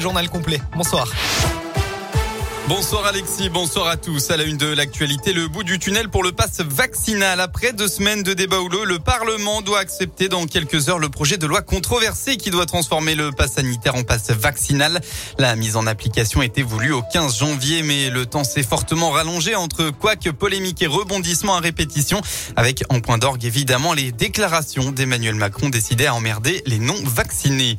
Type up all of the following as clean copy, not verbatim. Journal complet. Bonsoir. Bonsoir Alexis, bonsoir à tous. À la une de l'actualité, le bout du tunnel pour le pass vaccinal. Après 2 semaines de débat houleux, le Parlement doit accepter dans quelques heures le projet de loi controversé qui doit transformer le pass sanitaire en pass vaccinal. La mise en application était voulue au 15 janvier, mais le temps s'est fortement rallongé entre couacs, polémiques et rebondissements à répétition, avec en point d'orgue évidemment les déclarations d'Emmanuel Macron décidées à emmerder les non-vaccinés.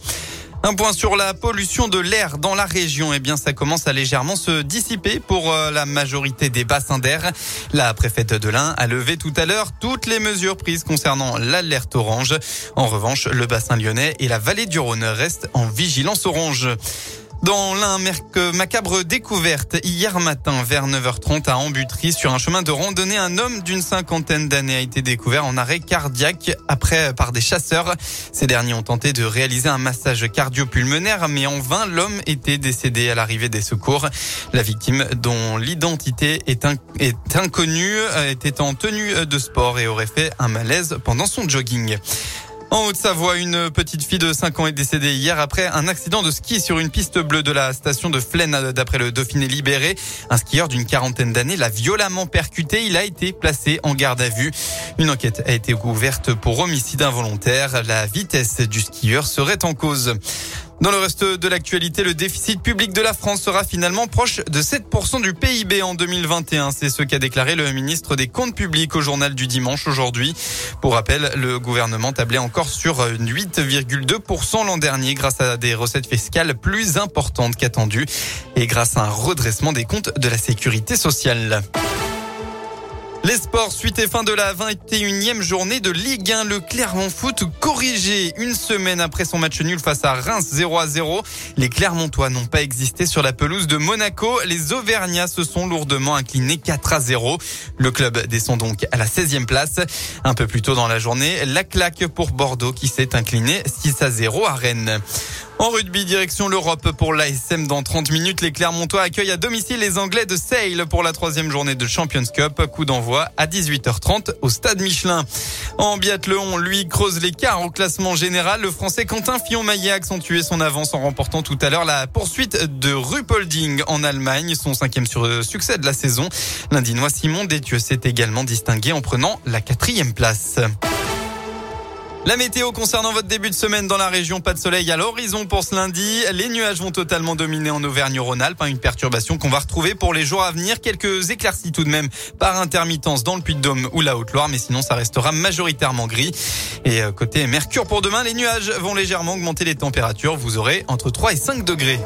Un point sur la pollution de l'air dans la région. Eh bien, ça commence à légèrement se dissiper pour la majorité des bassins d'air. La préfète de l'Ain a levé tout à l'heure toutes les mesures prises concernant l'alerte orange. En revanche, le bassin lyonnais et la vallée du Rhône restent en vigilance orange. Dans l'Ain, macabre découverte hier matin vers 9h30 à Ambutry, sur un chemin de randonnée, un homme d'une 50aine d'années a été découvert en arrêt cardiaque par des chasseurs. Ces derniers ont tenté de réaliser un massage cardio-pulmonaire, mais en vain, l'homme était décédé à l'arrivée des secours. La victime, dont l'identité est inconnue, était en tenue de sport et aurait fait un malaise pendant son jogging. En Haute-Savoie, une petite fille de 5 ans est décédée hier après un accident de ski sur une piste bleue de la station de Flaine, d'après le Dauphiné Libéré. Un skieur d'une 40aine d'années l'a violemment percuté. Il a été placé en garde à vue. Une enquête a été ouverte pour homicide involontaire. La vitesse du skieur serait en cause. Dans le reste de l'actualité, le déficit public de la France sera finalement proche de 7% du PIB en 2021. C'est ce qu'a déclaré le ministre des Comptes publics au journal du dimanche aujourd'hui. Pour rappel, le gouvernement tablait encore sur 8,2% l'an dernier grâce à des recettes fiscales plus importantes qu'attendues et grâce à un redressement des comptes de la sécurité sociale. Les sports, suite et fin de la 21e journée de Ligue 1. Le Clermont Foot corrigé une semaine après son match nul face à Reims 0-0. Les Clermontois n'ont pas existé sur la pelouse de Monaco. Les Auvergnats se sont lourdement inclinés 4-0. Le club descend donc à la 16e place. Un peu plus tôt dans la journée, la claque pour Bordeaux qui s'est incliné 6-0 à Rennes. En rugby, direction l'Europe pour l'ASM dans 30 minutes. Les Clermontois accueillent à domicile les Anglais de Sale pour la 3e journée de Champions Cup. Coup d'envoi à 18h30 au Stade Michelin. En biathlon, lui creuse l'écart au classement général. Le Français Quentin Fillon Maillet a accentué son avance en remportant tout à l'heure la poursuite de Ruhpolding en Allemagne. Son 5e succès de la saison. L'Indinois Simon Détieux s'est également distingué en prenant la 4e place. La météo concernant votre début de semaine dans la région, pas de soleil à l'horizon pour ce lundi. Les nuages vont totalement dominer en Auvergne-Rhône-Alpes. Une perturbation qu'on va retrouver pour les jours à venir. Quelques éclaircies tout de même par intermittence dans le Puy-de-Dôme ou la Haute-Loire. Mais sinon, ça restera majoritairement gris. Et côté mercure pour demain, les nuages vont légèrement augmenter les températures. Vous aurez entre 3 et 5 degrés.